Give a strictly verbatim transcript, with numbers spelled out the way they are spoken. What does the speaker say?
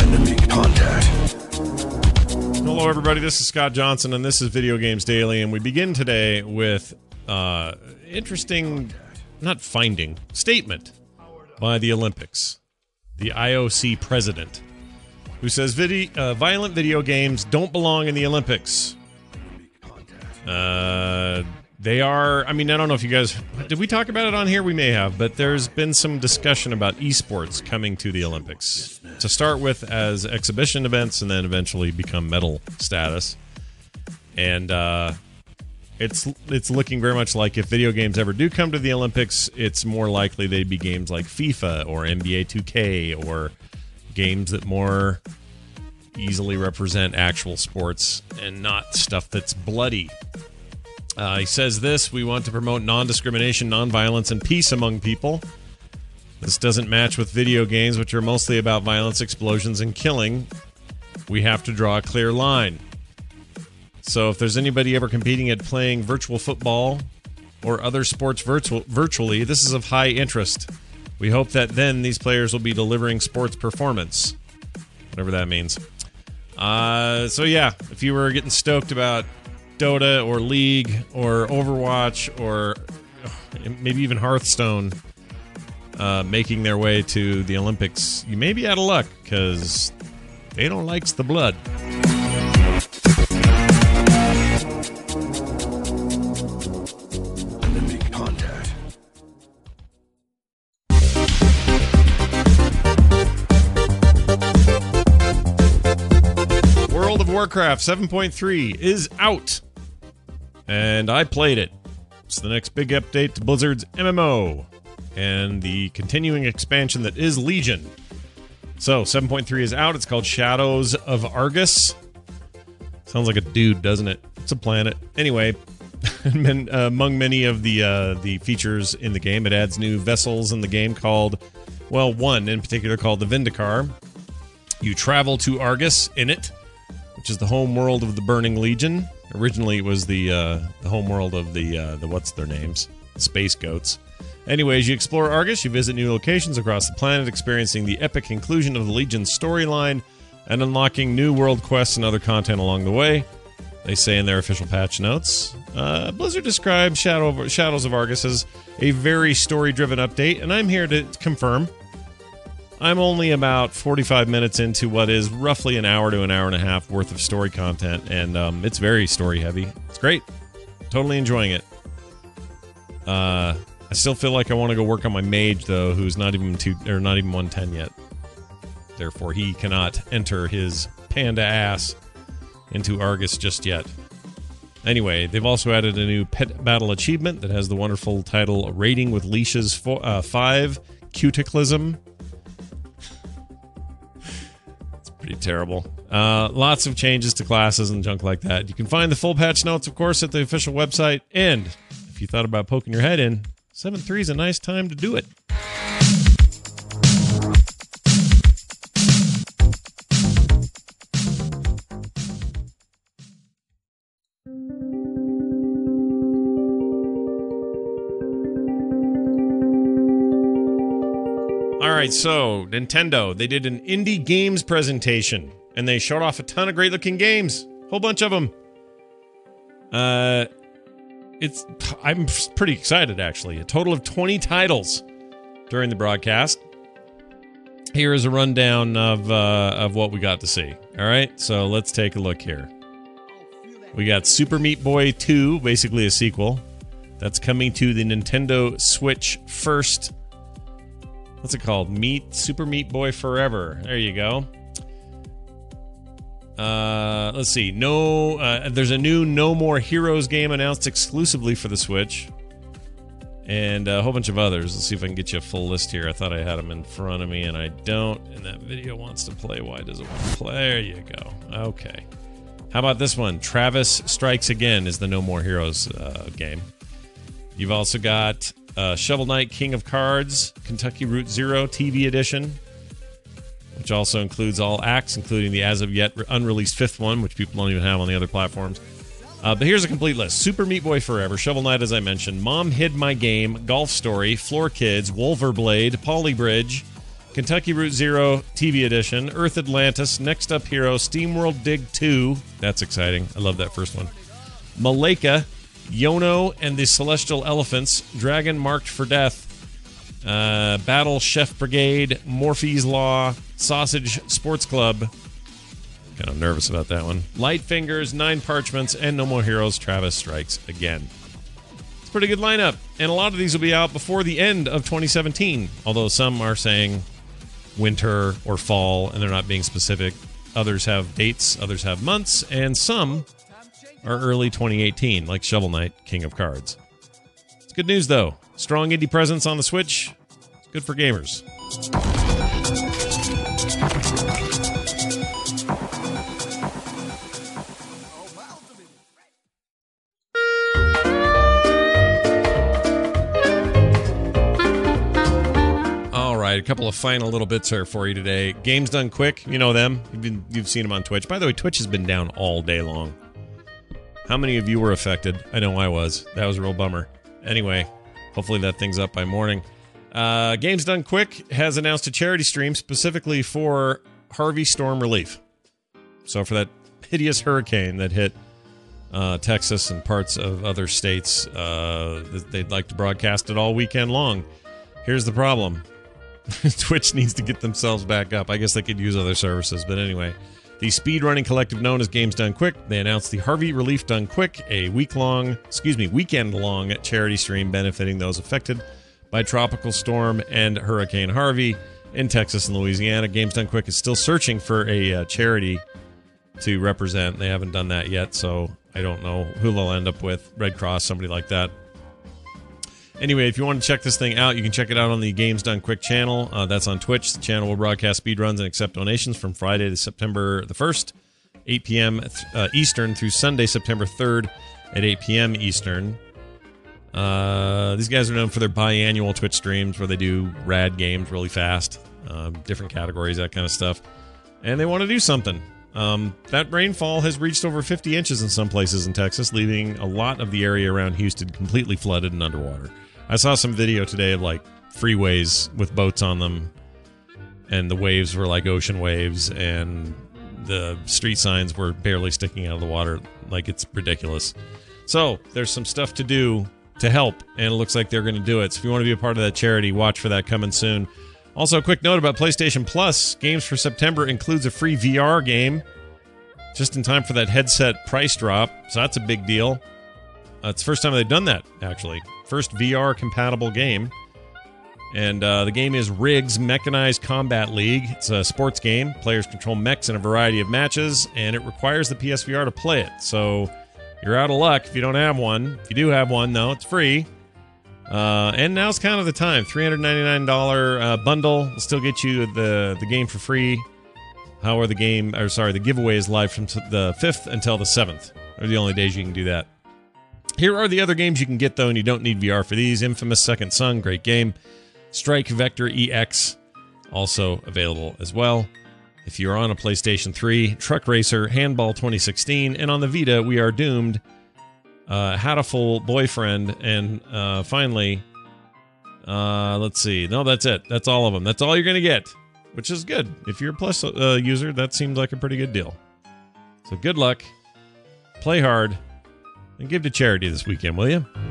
Enemy contact. Hello, everybody. This is Scott Johnson, and this is Video Games Daily. And we begin today with uh, interesting, not finding, statement by the Olympics, the I O C president, who says video, uh, violent video games don't belong in the Olympics. Uh, they are, I mean, I don't know if you guys, did we talk about it on here? We may have, but there's been some discussion about esports coming to the Olympics to start with as exhibition events and then eventually become medal status. And uh, it's, it's looking very much like if video games ever do come to the Olympics, it's more likely they'd be games like FIFA or N B A two K or games that more easily represent actual sports and not stuff that's bloody. Uh, he says this, we want to promote non-discrimination, non-violence, and peace among people. This doesn't match with video games, which are mostly about violence, explosions, and killing. We have to draw a clear line. So if there's anybody ever competing at playing virtual football or other sports virtu- virtually, this is of high interest. We hope that then these players will be delivering sports performance, whatever that means. Uh, so yeah, if you were getting stoked about Dota or League or Overwatch or maybe even Hearthstone uh, making their way to the Olympics, you may be out of luck because they don't like the blood. World of Warcraft seven point three is out, and I played it. It's the next big update to Blizzard's M M O and the continuing expansion that is Legion. So seven point three is out. It's called Shadows of Argus. Sounds like a dude, doesn't it? It's a planet. Anyway, among many of the uh, the features in the game, it adds new vessels in the game called, well, one in particular called the Vindicar. You travel to Argus in it, which is the home world of the Burning Legion. Originally, it was the uh, the home world of the uh, the what's their names, the Space Goats. Anyways, you explore Argus, you visit new locations across the planet, experiencing the epic conclusion of the Legion's storyline, and unlocking new world quests and other content along the way. They say in their official patch notes, uh, Blizzard describes Shadow of, Shadows of Argus as a very story-driven update, and I'm here to confirm. I'm only about forty-five minutes into what is roughly an hour to an hour and a half worth of story content, and um, it's very story-heavy. It's great. Totally enjoying it. Uh, I still feel like I want to go work on my mage, though, who's not even two or not even one ten yet. Therefore, he cannot enter his panda ass into Argus just yet. Anyway, they've also added a new pet battle achievement that has the wonderful title "Raiding with Leashes four, uh, five, Cuteclysm." Pretty terrible. Uh, lots of changes to classes and junk like that. You can find the full patch notes, of course, at the official website. And if you thought about poking your head in, seven three is a nice time to do it. Alright, so Nintendo, they did an indie games presentation, and they showed off a ton of great looking games. Whole bunch of them. Uh, it's I'm pretty excited, actually. A total of twenty titles during the broadcast. Here is a rundown of, uh, of what we got to see. Alright, so let's take a look here. We got Super Meat Boy two, basically a sequel. That's coming to the Nintendo Switch first. What's it called? Meat Super Meat Boy Forever. There you go. Uh, let's see. No, uh, there's a new No More Heroes game announced exclusively for the Switch, and a whole bunch of others. Let's see if I can get you a full list here. I thought I had them in front of me, and I don't. And that video wants to play. Why does it want to play? There you go. Okay. How about this one? Travis Strikes Again is the No More Heroes uh, game. You've also got Uh, Shovel Knight, King of Cards, Kentucky Route Zero T V edition, which also includes all acts, including the as of yet unreleased fifth one, which people don't even have on the other platforms. Uh, but here's a complete list. Super Meat Boy Forever, Shovel Knight, as I mentioned, Mom Hid My Game, Golf Story, Floor Kids, Wolver Blade, Poly Bridge, Kentucky Route Zero T V Edition, Earth Atlantis, Next Up Hero, SteamWorld Dig two. That's exciting. I love that first one. Maleka, Yono and the Celestial Elephants, Dragon Marked for Death, uh, Battle Chef Brigade, Morphe's Law, Sausage Sports Club. Kind of nervous about that one. Light Fingers, Nine Parchments, and No More Heroes, Travis Strikes Again. It's a pretty good lineup. And a lot of these will be out before the end of twenty seventeen. Although some are saying winter or fall, and they're not being specific. Others have dates, others have months, and some are early twenty eighteen, like Shovel Knight, King of Cards. It's good news, though. Strong indie presence on the Switch. It's good for gamers. A couple of final little bits here for you today. Games Done Quick. You know them. You've, been, you've seen them on Twitch. By the way, Twitch has been down all day long. How many of you were affected? I know I was. That was a real bummer. Anyway, hopefully that thing's up by morning. Uh, Games Done Quick has announced a charity stream specifically for Harvey storm relief. So for that hideous hurricane that hit uh, Texas and parts of other states, uh, they'd like to broadcast it all weekend long. Here's the problem. Twitch needs to get themselves back up. I guess they could use other services, but anyway. The speedrunning collective known as Games Done Quick, they announced the Harvey Relief Done Quick, a week-long, excuse me, weekend-long charity stream benefiting those affected by Tropical Storm and Hurricane Harvey in Texas and Louisiana. Games Done Quick is still searching for a uh, charity to represent. They haven't done that yet, so I don't know who they'll end up with. Red Cross, somebody like that. Anyway, if you want to check this thing out, you can check it out on the Games Done Quick channel. Uh, that's on Twitch. The channel will broadcast speedruns and accept donations from Friday to September the first, eight p m Th- uh, Eastern, through Sunday, September third at eight p m Eastern. Uh, these guys are known for their biannual Twitch streams where they do rad games really fast, um, different categories, that kind of stuff. And they want to do something. Um, that rainfall has reached over fifty inches in some places in Texas, leaving a lot of the area around Houston completely flooded and underwater. I saw some video today of like freeways with boats on them, and the waves were like ocean waves, and the street signs were barely sticking out of the water. Like, it's ridiculous. So there's some stuff to do to help, and it looks like they're going to do it. So if you want to be a part of that charity, watch for that coming soon. Also, a quick note about PlayStation Plus. Games for September includes a free V R game just in time for that headset price drop. So that's a big deal. Uh, it's the first time they've done that, actually. First V R-compatible game. And uh, the game is Riggs Mechanized Combat League. It's a sports game. Players control mechs in a variety of matches, and it requires the P S V R to play it. So you're out of luck if you don't have one. If you do have one, though, it's free. Uh, and now's kind of the time. three hundred ninety-nine dollars uh, bundle will still get you the, the game for free. However, the game, or sorry, the giveaway is live from the fifth until the seventh. They're the only days you can do that. Here are the other games you can get, though, and you don't need V R for these. Infamous Second Son, great game. Strike Vector E X, also available as well. If you're on a PlayStation three, Truck Racer, Handball twenty sixteen, and on the Vita, We Are Doomed, uh, Had a Full Boyfriend, and uh, finally, uh, let's see. No, that's it. That's all of them. That's all you're going to get, which is good. If you're a Plus uh, user, that seems like a pretty good deal. So good luck. Play hard. And give to charity this weekend, will you?